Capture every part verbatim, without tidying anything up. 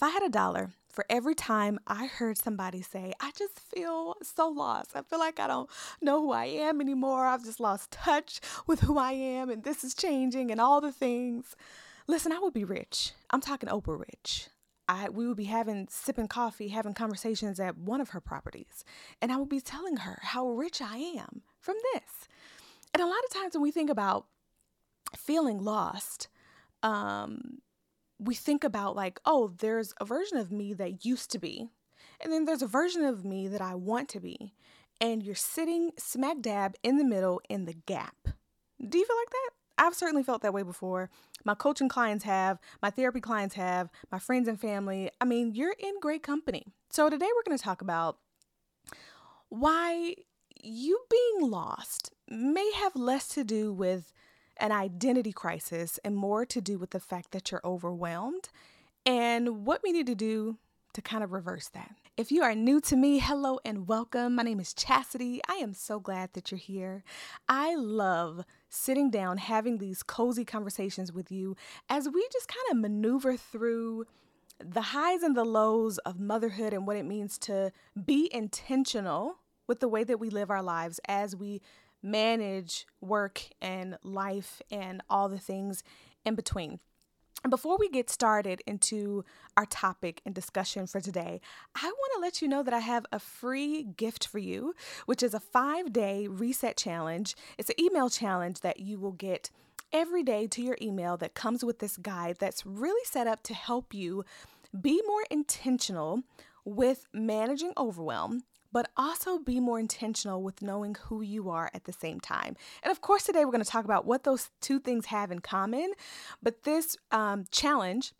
If I had a dollar for every time I heard somebody say, I just feel so lost. I feel like I don't know who I am anymore. I've just lost touch with who I am, and this is changing and all the things. Listen, I would be rich. I'm talking Oprah rich. I, we would be having, sipping coffee, having conversations at one of her properties. And I would be telling her how rich I am from this. And a lot of times when we think about feeling lost, um, we think about like, oh, there's a version of me that used to be. And then there's a version of me that I want to be. And you're sitting smack dab in the middle in the gap. Do you feel like that? I've certainly felt that way before. My coaching clients have, my therapy clients have, my friends and family. I mean, you're in great company. So today we're going to talk about why you being lost may have less to do with an identity crisis and more to do with the fact that you're overwhelmed and what we need to do to kind of reverse that. If you are new to me, hello and welcome. My name is Chastity. I am so glad that you're here. I love sitting down, having these cozy conversations with you as we just kind of maneuver through the highs and the lows of motherhood and what it means to be intentional with the way that we live our lives as we manage work and life and all the things in between. And before we get started into our topic and discussion for today, I want to let you know that I have a free gift for you, which is a five-day reset challenge. It's an email challenge that you will get every day to your email that comes with this guide that's really set up to help you be more intentional with managing overwhelm, but also be more intentional with knowing who you are at the same time. And of course, today we're going to talk about what those two things have in common, but this um, challenge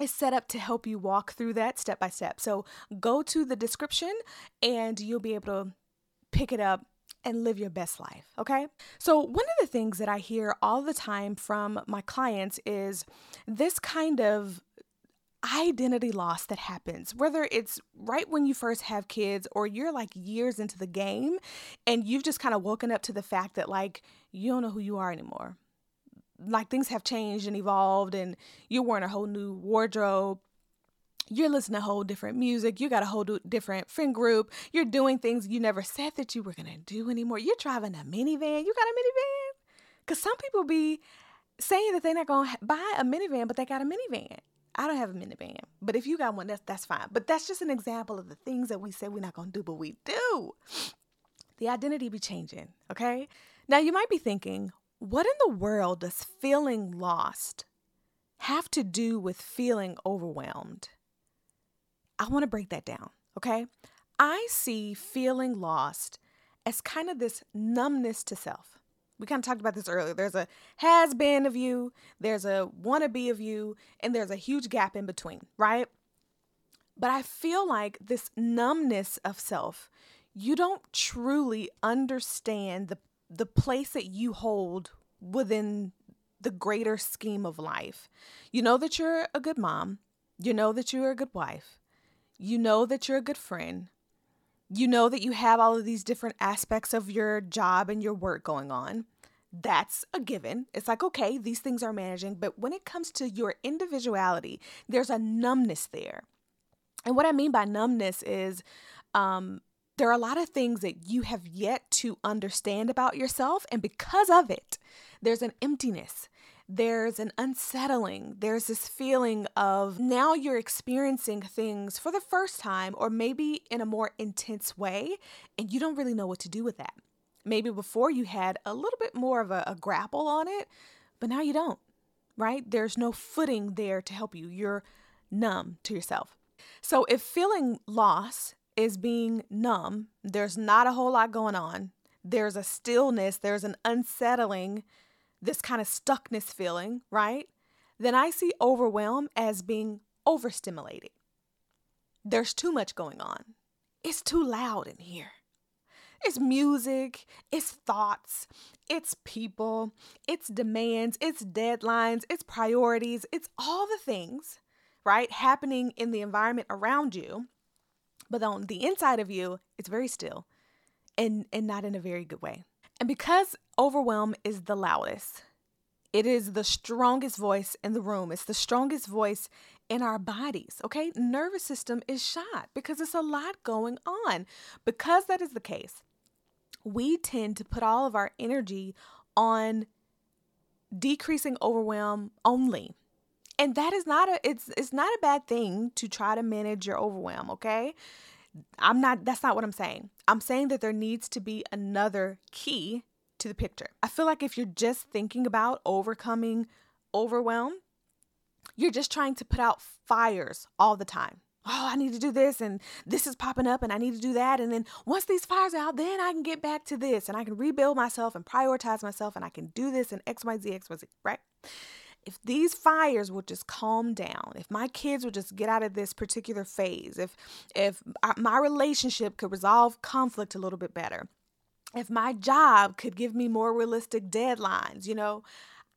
is set up to help you walk through that step by step. So go to the description and you'll be able to pick it up and live your best life, okay? So one of the things that I hear all the time from my clients is this kind of identity loss that happens, whether it's right when you first have kids or you're like years into the game and you've just kind of woken up to the fact that like you don't know who you are anymore. Like things have changed and evolved and you're wearing a whole new wardrobe. You're listening to whole different music. You got a whole different friend group. You're doing things you never said that you were going to do anymore. You're driving a minivan. You got a minivan? Because some people be saying that they're not going to buy a minivan, but they got a minivan. I don't have a minivan, but if you got one, that's, that's fine. But that's just an example of the things that we say we're not going to do, but we do. The identity be changing, okay? Now, you might be thinking, what in the world does feeling lost have to do with feeling overwhelmed? I want to break that down, okay? I see feeling lost as kind of this numbness to self. We kind of talked about this earlier. There's a has been of you, there's a wannabe of you, and there's a huge gap in between, right? But I feel like this numbness of self, you don't truly understand the, the place that you hold within the greater scheme of life. You know that you're a good mom. You know that you're a good wife. You know that you're a good friend. You know that you have all of these different aspects of your job and your work going on. That's a given. It's like, okay, these things are managing. But when it comes to your individuality, there's a numbness there. And what I mean by numbness is um, there are a lot of things that you have yet to understand about yourself. And because of it, there's an emptiness. There's an unsettling, there's this feeling of now you're experiencing things for the first time or maybe in a more intense way, and you don't really know what to do with that. Maybe before you had a little bit more of a, a grapple on it, but now you don't, right? There's no footing there to help you. You're numb to yourself. So if feeling loss is being numb, there's not a whole lot going on. There's a stillness, there's an unsettling, this kind of stuckness feeling, right? Then I see overwhelm as being overstimulated. There's too much going on. It's too loud in here. It's music, it's thoughts, it's people, it's demands, it's deadlines, it's priorities, it's all the things, right, happening in the environment around you. But on the inside of you, it's very still and, and not in a very good way. And because overwhelm is the loudest, It is the strongest voice in the room. It's the strongest voice in our bodies, okay? Nervous system is shot because it's a lot going on. Because that is the case, we tend to put all of our energy on decreasing overwhelm only. And that is not a, it's it's not a bad thing to try to manage your overwhelm, okay? I'm not, that's not what I'm saying. I'm saying that there needs to be another key to the picture. I feel like if you're just thinking about overcoming overwhelm, you're just trying to put out fires all the time. Oh, I need to do this, and this is popping up, and I need to do that. And then once these fires are out, then I can get back to this, and I can rebuild myself and prioritize myself, and I can do this and X, Y, Z, X, Y, Z, right? If these fires would just calm down, if my kids would just get out of this particular phase, if if my relationship could resolve conflict a little bit better, if my job could give me more realistic deadlines, you know,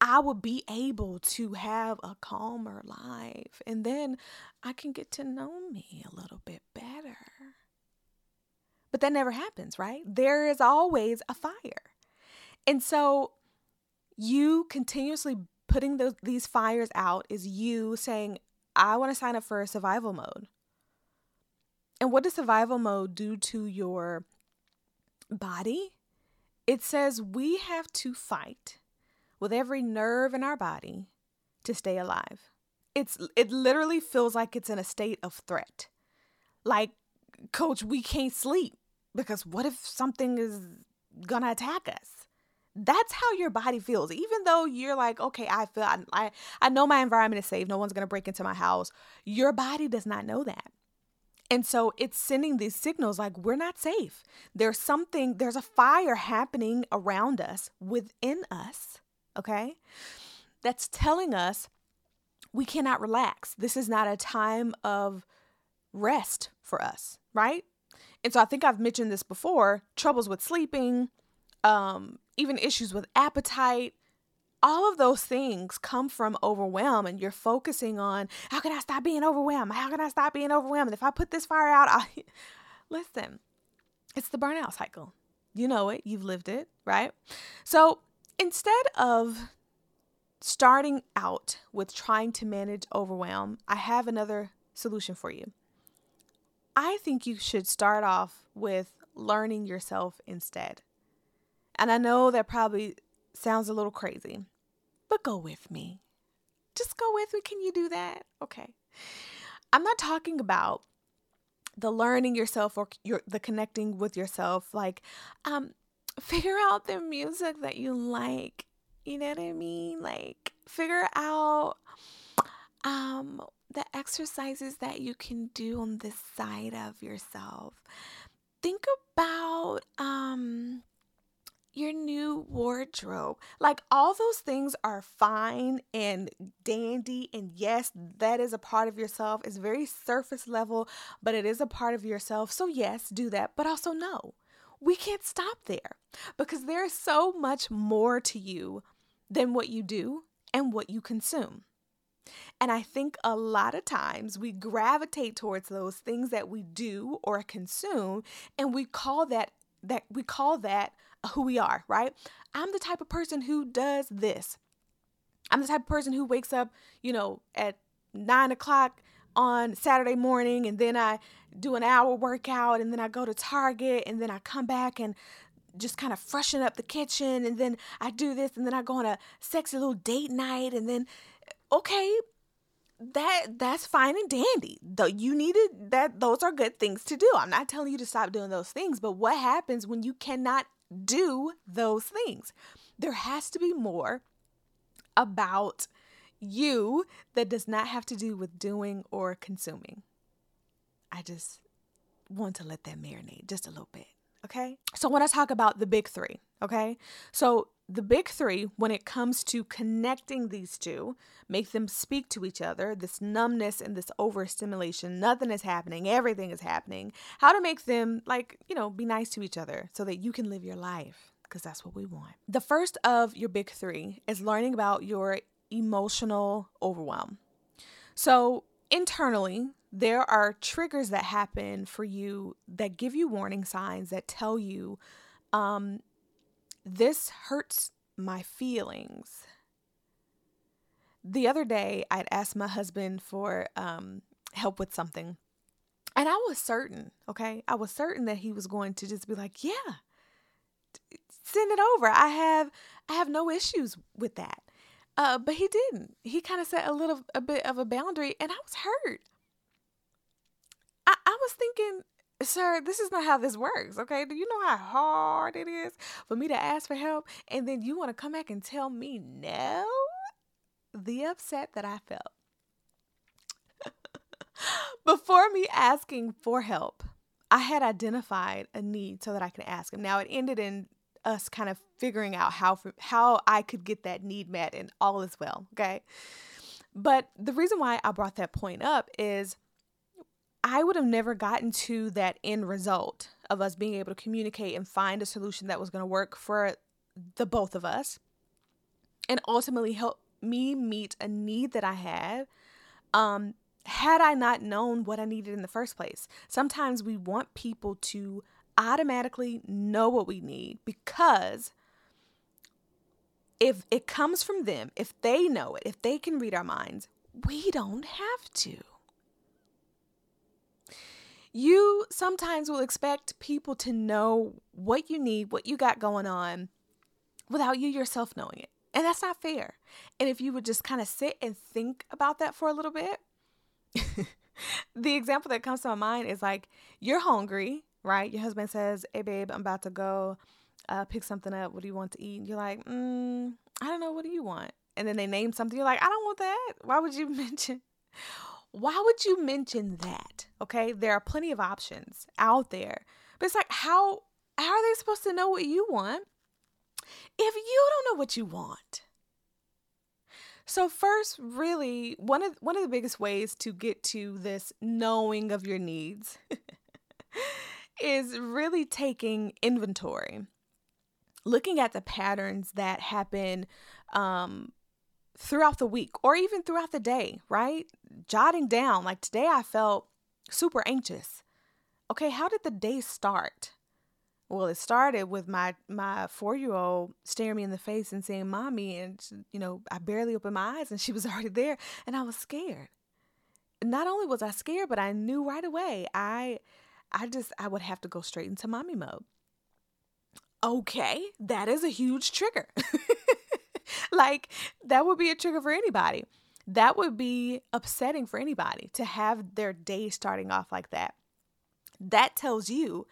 I would be able to have a calmer life, and then I can get to know me a little bit better. But that never happens, right? There is always a fire. And so you continuously putting those, these fires out is you saying, I want to sign up for survival mode. And what does survival mode do to your body? It says we have to fight with every nerve in our body to stay alive. It's it literally feels like it's in a state of threat. Like, coach, we can't sleep because what if something is going to attack us? That's how your body feels. Even though you're like, okay, I feel, I, I, I know my environment is safe. No one's going to break into my house. Your body does not know that. And so it's sending these signals like we're not safe. There's something, there's a fire happening around us, within us, okay? That's telling us we cannot relax. This is not a time of rest for us, right? And so I think I've mentioned this before, troubles with sleeping, um, even issues with appetite, all of those things come from overwhelm, and you're focusing on, how can I stop being overwhelmed? How can I stop being overwhelmed? If I put this fire out, I'll... listen, it's the burnout cycle. You know it, you've lived it, right? So instead of starting out with trying to manage overwhelm, I have another solution for you. I think you should start off with learning yourself instead. And I know that probably sounds a little crazy, but go with me. Just go with me. Can you do that? Okay. I'm not talking about the learning yourself or your, the connecting with yourself. Like, um, figure out the music that you like. You know what I mean? Like, figure out um, the exercises that you can do on this side of yourself. Think about... Um, your new wardrobe. Like, all those things are fine and dandy. And yes, that is a part of yourself. It's very surface level, but it is a part of yourself. So yes, do that. But also no, we can't stop there because there is so much more to you than what you do and what you consume. And I think a lot of times we gravitate towards those things that we do or consume, and we call that that we call that who we are, right? I'm the type of person who does this. I'm the type of person who wakes up, you know, at nine o'clock on Saturday morning, and then I do an hour workout, and then I go to Target, and then I come back and just kind of freshen up the kitchen, and then I do this, and then I go on a sexy little date night, and then, okay, that that's fine and dandy. Though you needed that, those are good things to do. I'm not telling you to stop doing those things, but what happens when you cannot do those things? There has to be more about you that does not have to do with doing or consuming. I just want to let that marinate just a little bit, okay? So when I talk about the big three, okay? So the big three, when it comes to connecting these two, make them speak to each other, this numbness and this overstimulation, nothing is happening, everything is happening, how to make them, like, you know, be nice to each other so that you can live your life, because that's what we want. The first of your big three is learning about your emotional overwhelm. So internally, there are triggers that happen for you that give you warning signs that tell you, um, this hurts my feelings. the other day I'd asked my husband for um, help with something. And I was certain, okay, I was certain that he was going to just be like, yeah, send it over. I have I have no issues with that. Uh, but he didn't. He kind of set a little a bit of a boundary, and I was hurt. I, I was thinking, sir, this is not how this works, okay? Do you know how hard it is for me to ask for help? And then you want to come back and tell me no? The upset that I felt. Before me asking for help, I had identified a need so that I could ask him. Now, it ended in us kind of figuring out how how I could get that need met, and all is well, okay? But the reason why I brought that point up is I would have never gotten to that end result of us being able to communicate and find a solution that was going to work for the both of us and ultimately help me meet a need that I had, um, had I not known what I needed in the first place. Sometimes we want people to automatically know what we need, because if it comes from them, if they know it, if they can read our minds, we don't have to. You sometimes will expect people to know what you need, what you got going on, without you yourself knowing it. And that's not fair. And if you would just kind of sit and think about that for a little bit, the example that comes to my mind is like, you're hungry, right? Your husband says, hey, babe, I'm about to go uh, pick something up. What do you want to eat? And you're like, mm, I don't know. What do you want? And then they name something. You're like, I don't want that. Why would you mention? Why would you mention that? Okay. There are plenty of options out there, but it's like, how, how are they supposed to know what you want if you don't know what you want? So first, really, one of one of the biggest ways to get to this knowing of your needs is really taking inventory, looking at the patterns that happen um, throughout the week or even throughout the day, right? Jotting down, like today I felt super anxious. Okay, how did the day start? Well, it started with my, my four-year-old staring me in the face and saying, Mommy, and, you know, I barely opened my eyes and she was already there, and I was scared. Not only was I scared, but I knew right away I I just, I would have to go straight into mommy mode. Okay, that is a huge trigger. Like, that would be a trigger for anybody. That would be upsetting for anybody to have their day starting off like that. That tells you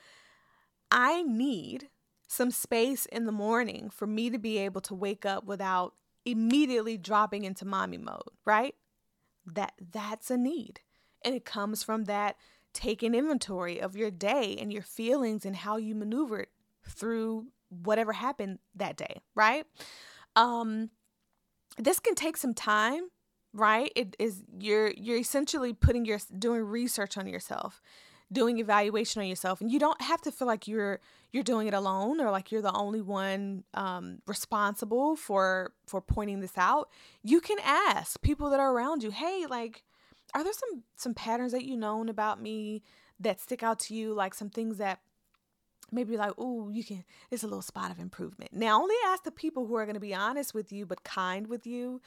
I need some space in the morning for me to be able to wake up without immediately dropping into mommy mode, right? That that's a need. And it comes from that taking inventory of your day and your feelings and how you maneuvered through whatever happened that day, right? Um, this can take some time, right? It is you're you're essentially putting your doing research on yourself, doing evaluation on yourself, and you don't have to feel like you're you're doing it alone or like you're the only one um, responsible for for pointing this out. You can ask people that are around you, hey, like, are there some some patterns that you known about me that stick out to you, like some things that maybe you're like, oh, you can, it's a little spot of improvement. Now, only ask the people who are going to be honest with you but kind with you.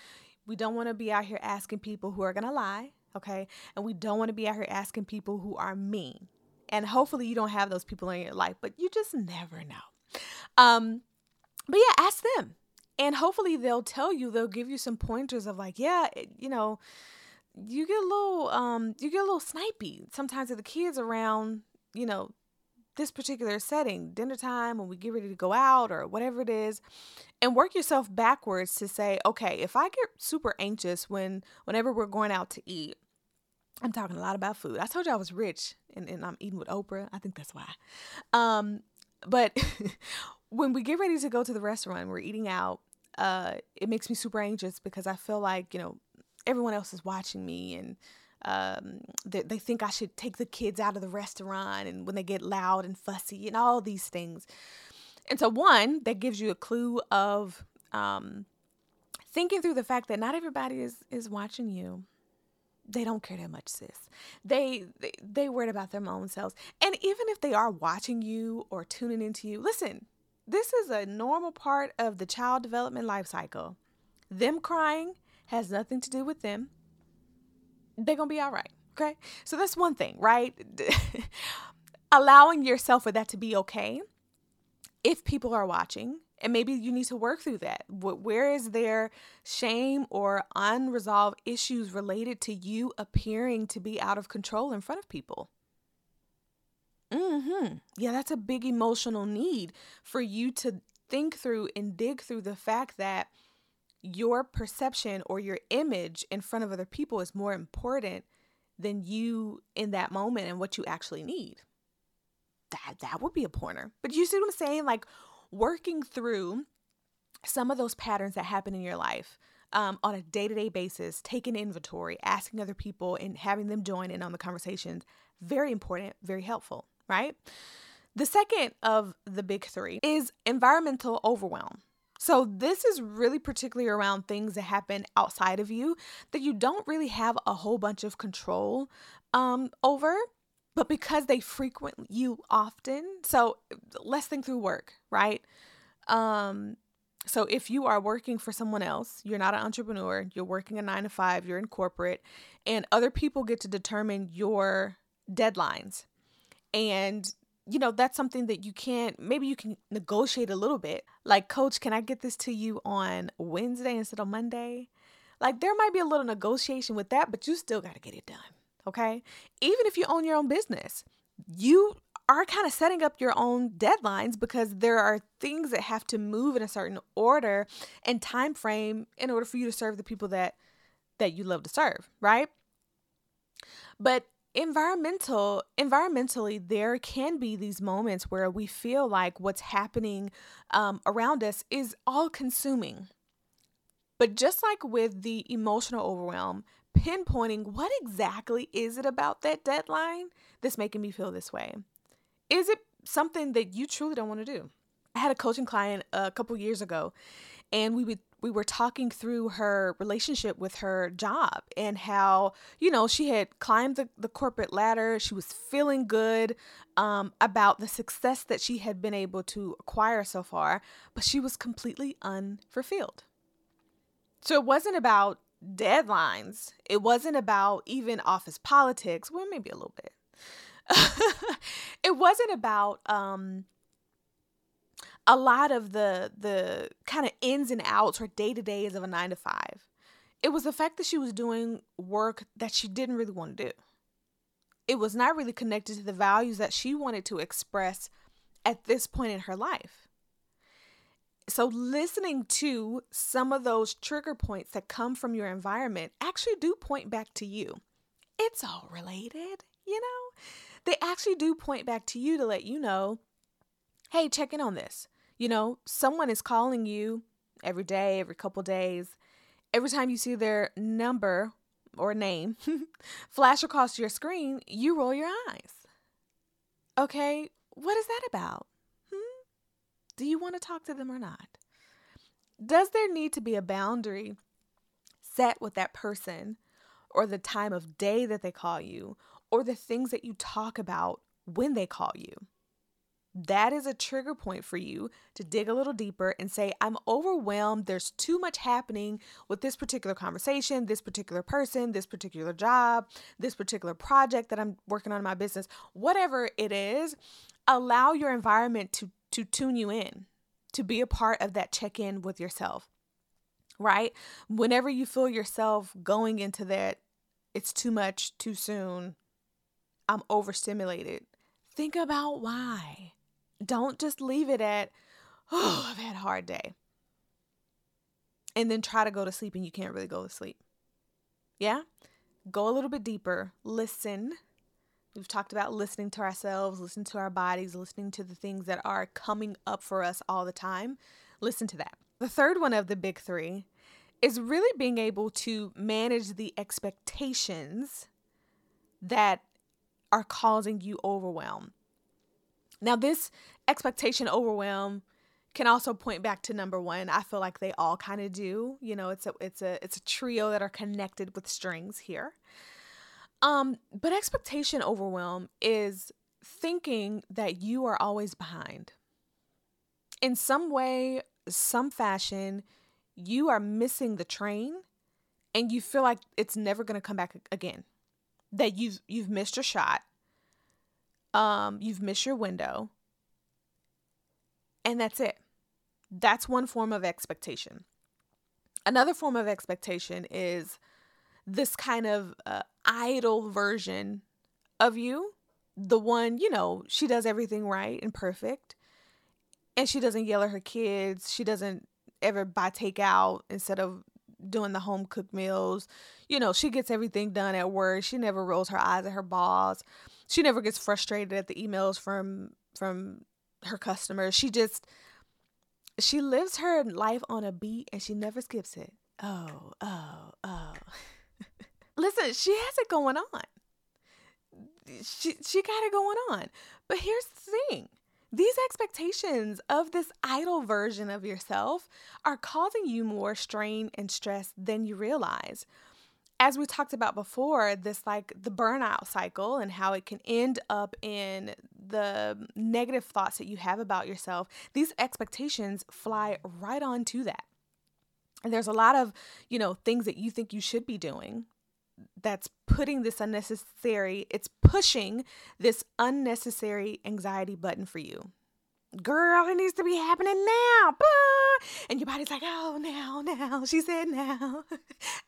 We don't want to be out here asking people who are going to lie. Okay. And we don't want to be out here asking people who are mean. And hopefully you don't have those people in your life, but you just never know. Um, but yeah, ask them. And hopefully they'll tell you, they'll give you some pointers of like, yeah, it, you know, you get a little, um, you get a little snipey sometimes with the kids around, you know, this particular setting, dinner time, when we get ready to go out or whatever it is, and work yourself backwards to say, okay, if I get super anxious when, whenever we're going out to eat, I'm talking a lot about food. I told you I was rich and, and I'm eating with Oprah. I think that's why. Um, but when we get ready to go to the restaurant, we're eating out, uh, it makes me super anxious because I feel like, you know, everyone else is watching me and, Um, they, they think I should take the kids out of the restaurant and when they get loud and fussy and all these things. And so one, that gives you a clue of, um, thinking through the fact that not everybody is, is watching you. They don't care that much, sis. They, they, they worried about their own selves. And even if they are watching you or tuning into you, listen, this is a normal part of the child development life cycle. Them crying has nothing to do with them. They're going to be all right. Okay. So that's one thing, right? Allowing yourself for that to be okay. If people are watching, and maybe you need to work through that. Where is there shame or unresolved issues related to you appearing to be out of control in front of people? Mm-hmm. Yeah, that's a big emotional need for you to think through and dig through the fact that your perception or your image in front of other people is more important than you in that moment and what you actually need. That that would be a pointer. But you see what I'm saying? Like working through some of those patterns that happen in your life um, on a day-to-day basis, taking inventory, asking other people and having them join in on the conversations. Very important, very helpful, right? The second of the big three is environmental overwhelm. So this is really particularly around things that happen outside of you that you don't really have a whole bunch of control um, over, but because they frequent you often. So let's think through work, right? Um, so if you are working for someone else, you're not an entrepreneur, you're working a nine to five, you're in corporate, and other people get to determine your deadlines. And you know, that's something that you can't, maybe you can negotiate a little bit. Like, coach, can I get this to you on Wednesday instead of Monday? Like, there might be a little negotiation with that, but you still got to get it done. Okay. Even if you own your own business, you are kind of setting up your own deadlines because there are things that have to move in a certain order and time frame in order for you to serve the people that, that you love to serve. Right. But Environmental, environmentally, there can be these moments where we feel like what's happening um, around us is all consuming. But just like with the emotional overwhelm, pinpointing what exactly is it about that deadline that's making me feel this way? Is it something that you truly don't want to do? I had a coaching client a couple years ago, and we would we were talking through her relationship with her job and how, you know, she had climbed the, the corporate ladder. She was feeling good um, about the success that she had been able to acquire so far, but she was completely unfulfilled. So it wasn't about deadlines. It wasn't about even office politics. Well, maybe a little bit. It wasn't about, um, a lot of the the kind of ins and outs or day-to-days of a nine to five. It was the fact that she was doing work that she didn't really want to do. It was not really connected to the values that she wanted to express at this point in her life. So listening to some of those trigger points that come from your environment actually do point back to you. It's all related, you know? They actually do point back to you to let you know, hey, check in on this. You know, someone is calling you every day, every couple days. Every time you see their number or name flash across your screen, you roll your eyes. Okay, what is that about? Hmm? Do you want to talk to them or not? Does there need to be a boundary set with that person or the time of day that they call you or the things that you talk about when they call you? That is a trigger point for you to dig a little deeper and say, I'm overwhelmed. There's too much happening with this particular conversation, this particular person, this particular job, this particular project that I'm working on in my business, whatever it is. Allow your environment to, to tune you in, to be a part of that check-in with yourself, right? Whenever you feel yourself going into that, it's too much, too soon, I'm overstimulated. Think about why. Don't just leave it at, oh, I've had a hard day. And then try to go to sleep and you can't really go to sleep. Yeah? Go a little bit deeper. Listen. We've talked about listening to ourselves, listening to our bodies, listening to the things that are coming up for us all the time. Listen to that. The third one of the big three is really being able to manage the expectations that are causing you overwhelm. Now, this expectation overwhelm can also point back to number one. I feel like they all kind of do. You know, it's a it's a it's a trio that are connected with strings here. Um, but expectation overwhelm is thinking that you are always behind. In some way, some fashion, you are missing the train and you feel like it's never going to come back again, that you've, you've missed your shot, um, you've missed your window, and that's it. That's one form of expectation. Another form of expectation is this kind of uh, idol version of you, the one, you know, she does everything right and perfect, and she doesn't yell at her kids. She doesn't ever buy takeout instead of doing the home cooked meals. You know, she gets everything done at work. She never rolls her eyes at her boss. She never gets frustrated at the emails from from her customers. She just, she lives her life on a beat and she never skips it. Oh, oh, oh. Listen, she has it going on. She she got it going on. But here's the thing. These expectations of this idol version of yourself are causing you more strain and stress than you realize. As we talked about before, this like the burnout cycle and how it can end up in the negative thoughts that you have about yourself, these expectations fly right onto that. And there's a lot of, you know, things that you think you should be doing that's putting this unnecessary, it's pushing this unnecessary anxiety button for you. Girl, it needs to be happening now. Bah! And your body's like, oh, now, now. She said now.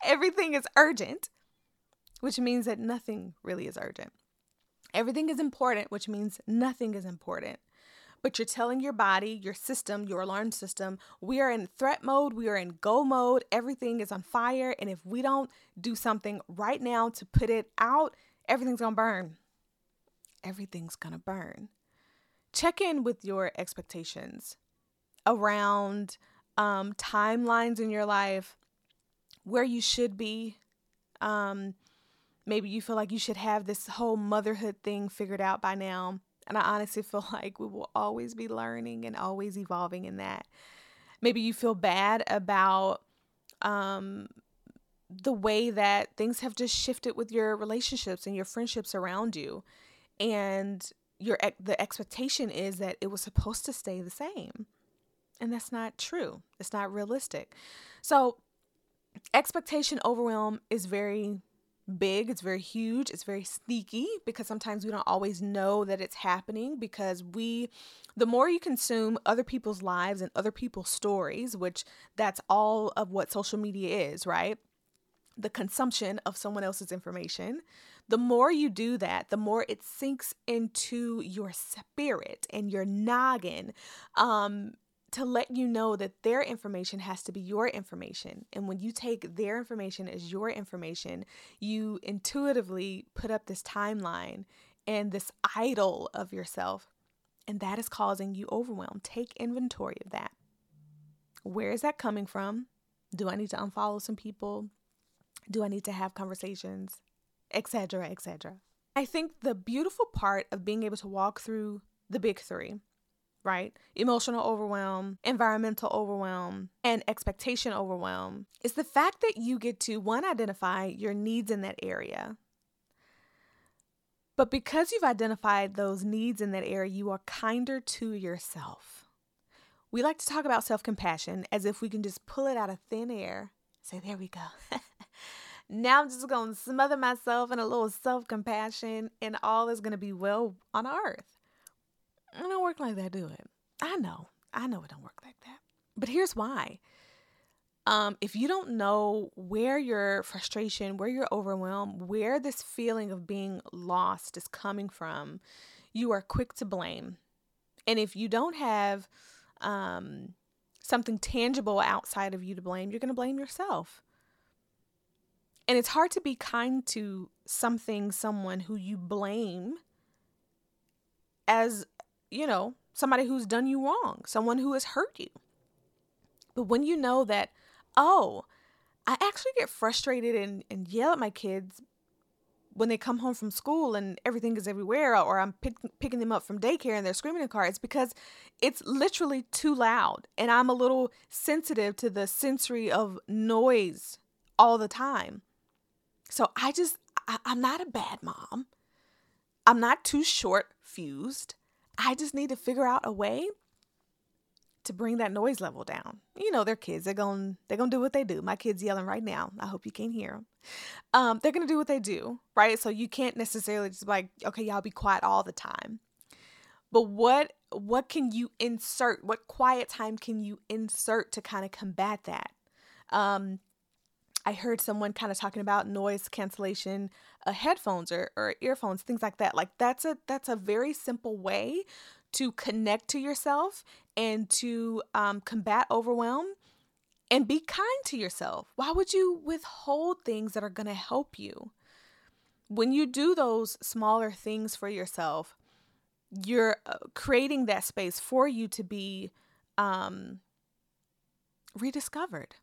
Everything is urgent, which means that nothing really is urgent. Everything is important, which means nothing is important. But you're telling your body, your system, your alarm system, we are in threat mode, we are in go mode, everything is on fire, and if we don't do something right now to put it out, everything's gonna burn. Everything's gonna burn. Check in with your expectations around um, timelines in your life, where you should be. Um, maybe you feel like you should have this whole motherhood thing figured out by now. And I honestly feel like we will always be learning and always evolving in that. Maybe you feel bad about um, the way that things have just shifted with your relationships and your friendships around you. And your the expectation is that it was supposed to stay the same. And that's not true. It's not realistic. So expectation overwhelm is very big, it's very huge, it's very sneaky, because sometimes we don't always know that it's happening, because we, the more you consume other people's lives and other people's stories, which that's all of what social media is, right? The consumption of someone else's information, the more you do that, the more it sinks into your spirit and your noggin, um, to let you know that their information has to be your information. And when you take their information as your information, you intuitively put up this timeline and this idol of yourself. And that is causing you overwhelm. Take inventory of that. Where is that coming from? Do I need to unfollow some people? Do I need to have conversations? Et cetera, et cetera. I think the beautiful part of being able to walk through the big three, right? Emotional overwhelm, environmental overwhelm, and expectation overwhelm is the fact that you get to, one, identify your needs in that area. But because you've identified those needs in that area, you are kinder to yourself. We like to talk about self-compassion as if we can just pull it out of thin air. Say, there we go. Now I'm just going to smother myself in a little self-compassion and all is going to be well on earth. It don't work like that, do it? I know. I know it don't work like that. But here's why. Um, if you don't know where your frustration, where your overwhelm, where this feeling of being lost is coming from, you are quick to blame. And if you don't have um, something tangible outside of you to blame, you're going to blame yourself. And it's hard to be kind to something, someone who you blame as, you know, somebody who's done you wrong, someone who has hurt you. But when you know that, oh, I actually get frustrated and, and yell at my kids when they come home from school and everything is everywhere, or I'm pick, picking them up from daycare and they're screaming in the car, it's because it's literally too loud and I'm a little sensitive to the sensory of noise all the time. So I just, I, I'm not a bad mom. I'm not too short fused. I just need to figure out a way to bring that noise level down. You know, they're kids. They're going they're going to do what they do. My kid's yelling right now. I hope you can't hear them. Um, they're going to do what they do, right? So you can't necessarily just like, okay, y'all be quiet all the time. But what what can you insert? What quiet time can you insert to kind of combat that? Um, I heard someone kind of talking about noise cancellation uh, headphones or, or earphones, things like that. Like that's a that's a very simple way to connect to yourself and to um, combat overwhelm and be kind to yourself. Why would you withhold things that are going to help you? When you do those smaller things for yourself, you're creating that space for you to be um, rediscovered.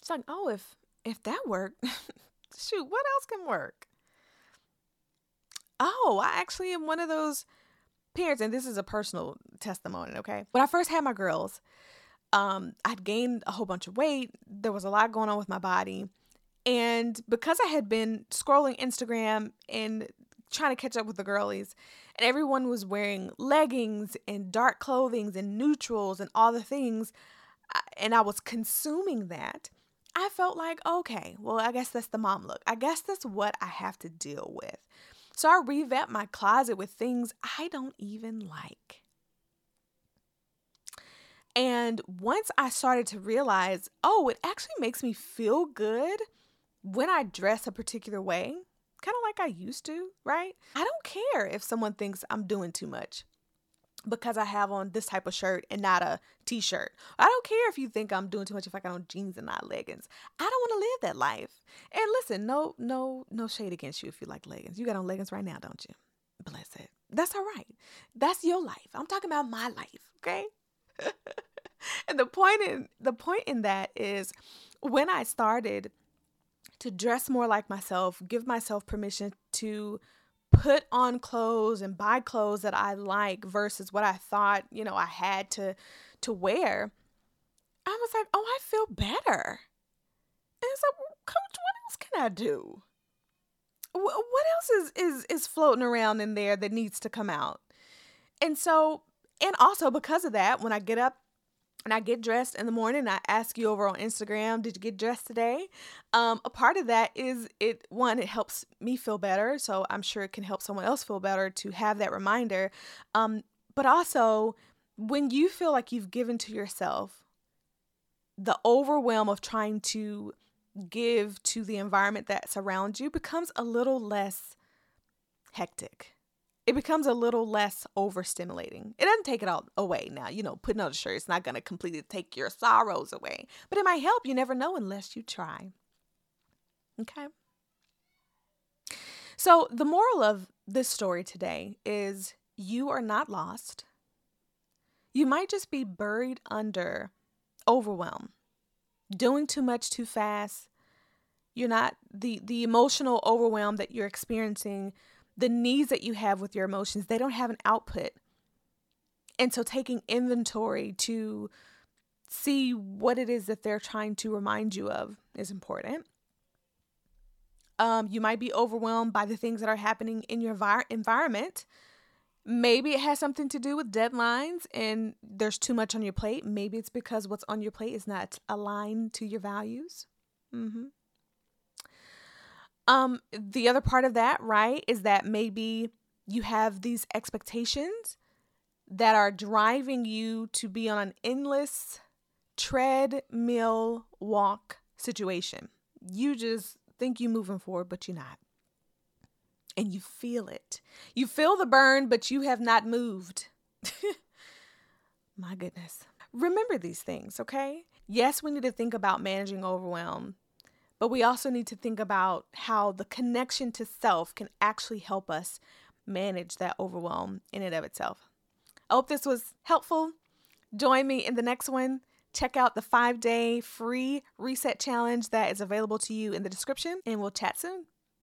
It's like, oh, if if that worked, shoot, what else can work? Oh, I actually am one of those parents, and this is a personal testimony, okay? When I first had my girls, um, I'd gained a whole bunch of weight. There was a lot going on with my body. And because I had been scrolling Instagram and trying to catch up with the girlies, and everyone was wearing leggings and dark clothings and neutrals and all the things, and I was consuming that, I felt like, okay, well, I guess that's the mom look. I guess that's what I have to deal with. So I revamped my closet with things I don't even like. And once I started to realize, oh, it actually makes me feel good when I dress a particular way, kind of like I used to, right? I don't care if someone thinks I'm doing too much because I have on this type of shirt and not a t-shirt. I don't care if you think I'm doing too much if I got on jeans and not leggings. I don't want to live that life. And listen, no, no, no shade against you if you like leggings. You got on leggings right now, don't you? Bless it. That's all right. That's your life. I'm talking about my life, okay? And the point in the point in that is when I started to dress more like myself, give myself permission to put on clothes and buy clothes that I like versus what I thought, you know, I had to, to wear, I was like, oh, I feel better. And it's like, well, coach, what else can I do? What else is, is, is floating around in there that needs to come out? And so, and also because of that, when I get up and I get dressed in the morning, I ask you over on Instagram, did you get dressed today? Um, a part of that is it, one, it helps me feel better. So I'm sure it can help someone else feel better to have that reminder. Um, but also when you feel like you've given to yourself, the overwhelm of trying to give to the environment that's around you becomes a little less hectic. It becomes a little less overstimulating. It doesn't take it all away now. You know, putting on a shirt, it's not going to completely take your sorrows away. But it might help. You never know unless you try. Okay? So the moral of this story today is you are not lost. You might just be buried under overwhelm, doing too much too fast. You're not, the, the emotional overwhelm that you're experiencing, the needs that you have with your emotions, they don't have an output. And so taking inventory to see what it is that they're trying to remind you of is important. Um, you might be overwhelmed by the things that are happening in your vi- environment. Maybe it has something to do with deadlines and there's too much on your plate. Maybe it's because what's on your plate is not aligned to your values. Mm-hmm. Um, the other part of that, right, is that maybe you have these expectations that are driving you to be on an endless treadmill walk situation. You just think you're moving forward, but you're not. And you feel it. You feel the burn, but you have not moved. My goodness. Remember these things, okay? Yes, we need to think about managing overwhelm. But we also need to think about how the connection to self can actually help us manage that overwhelm in and of itself. I hope this was helpful. Join me in the next one. Check out the five-day free reset challenge that is available to you in the description, and we'll chat soon.